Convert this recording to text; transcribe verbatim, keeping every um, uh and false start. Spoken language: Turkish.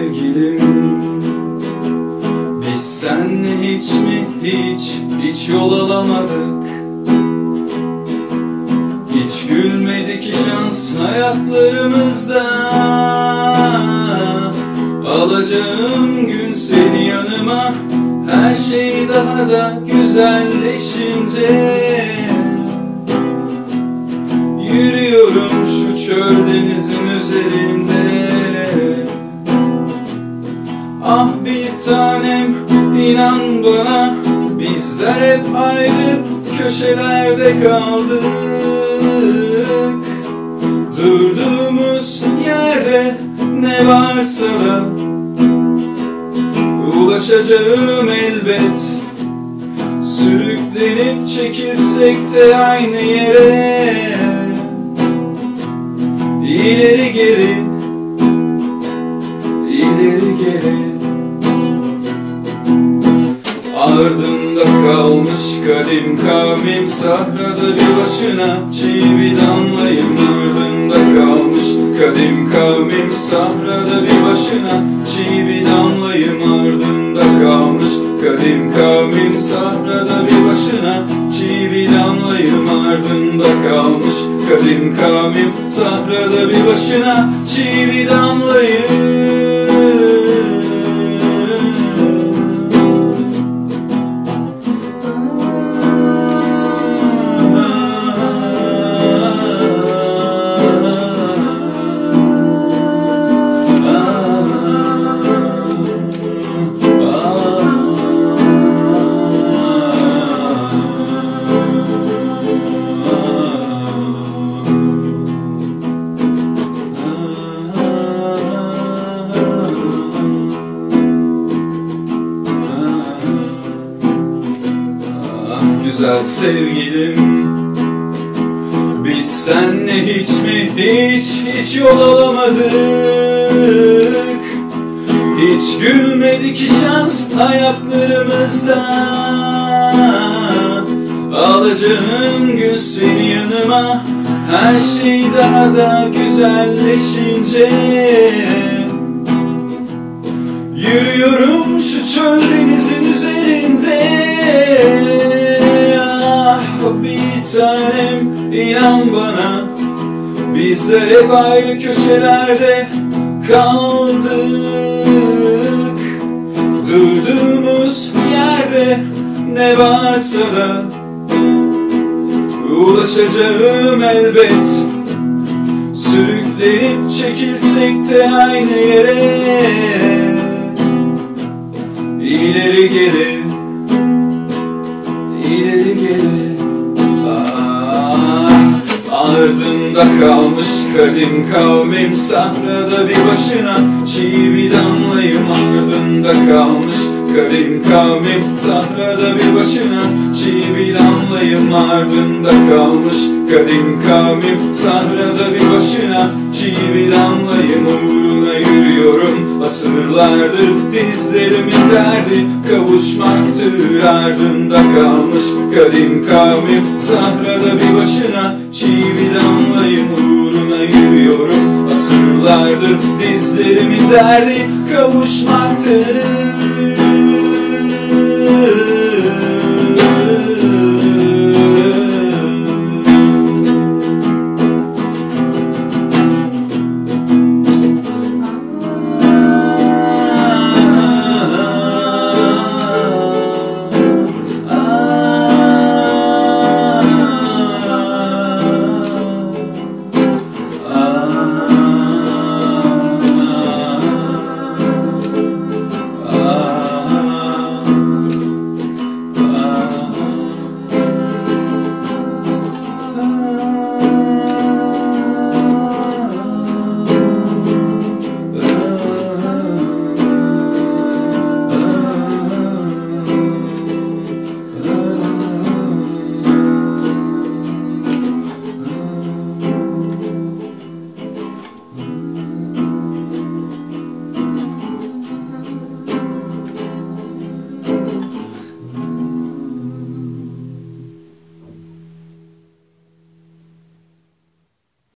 sevgilim. Biz senle hiç mi hiç hiç yol alamadık, hiç gülmedik ki şans hayatlarımızda. Alacağım gün seni yanıma, her şey daha da güzelleşince. Yürüyorum şu çöl denizin üzerinde. Ah bir tanem inan bana, bizler hep ayrı köşelerde kaldık. Durduğumuz yerde ne varsa da ulaşacağım elbet. Sürüklenip çekilsek de aynı yere, ileri geri, ileri geri. Ardında kalmış kadim kavmim, sahrada bir başına çiğ bir damlayım. Ardında kalmış kadim kavmim, sahrada bir başına çiğ bir damlayım. Ardında kalmış kadim kavmim, sahrada bir başına çiğ bir damlayım. Ardında kalmış kadim kavmim, sahrada bir başına çiğ bir damlayım. Güzel sevgilim, biz senle hiç mi hiç hiç yol alamadık, hiç gülmedi ki şans hayatlarımızda. Alacağım gün seni yanıma, her şey daha da güzelleşince. Yürüyorum şu çöl denizin üzerinde. Bir tanem inan bana, bizler hep ayrı köşelerde kaldık. Durduğumuz yerde ne varsa da ulaşacağım elbet. Sürüklenip çekilsek de aynı yere, ileri geri, ileri geri. Ardında kalmış kadim kavmim, sahrada bir başına çiğ bir damlayım. Ardında kalmış kadim kavmim, sahrada bir başına çiğ bir damlayım. Ardında kalmış kadim kavmim, sahrada bir başına çiğ bir damlayım. Uğruna yürüyorum asırlardır, dizlerimin derdi kavuşmaktır. Ardında kalmış kadim kavmim, sahrada bir başına çiğ bir damlayım. Uğruna yürüyorum asırlardır, dizlerimin derdi kavuşmaktır.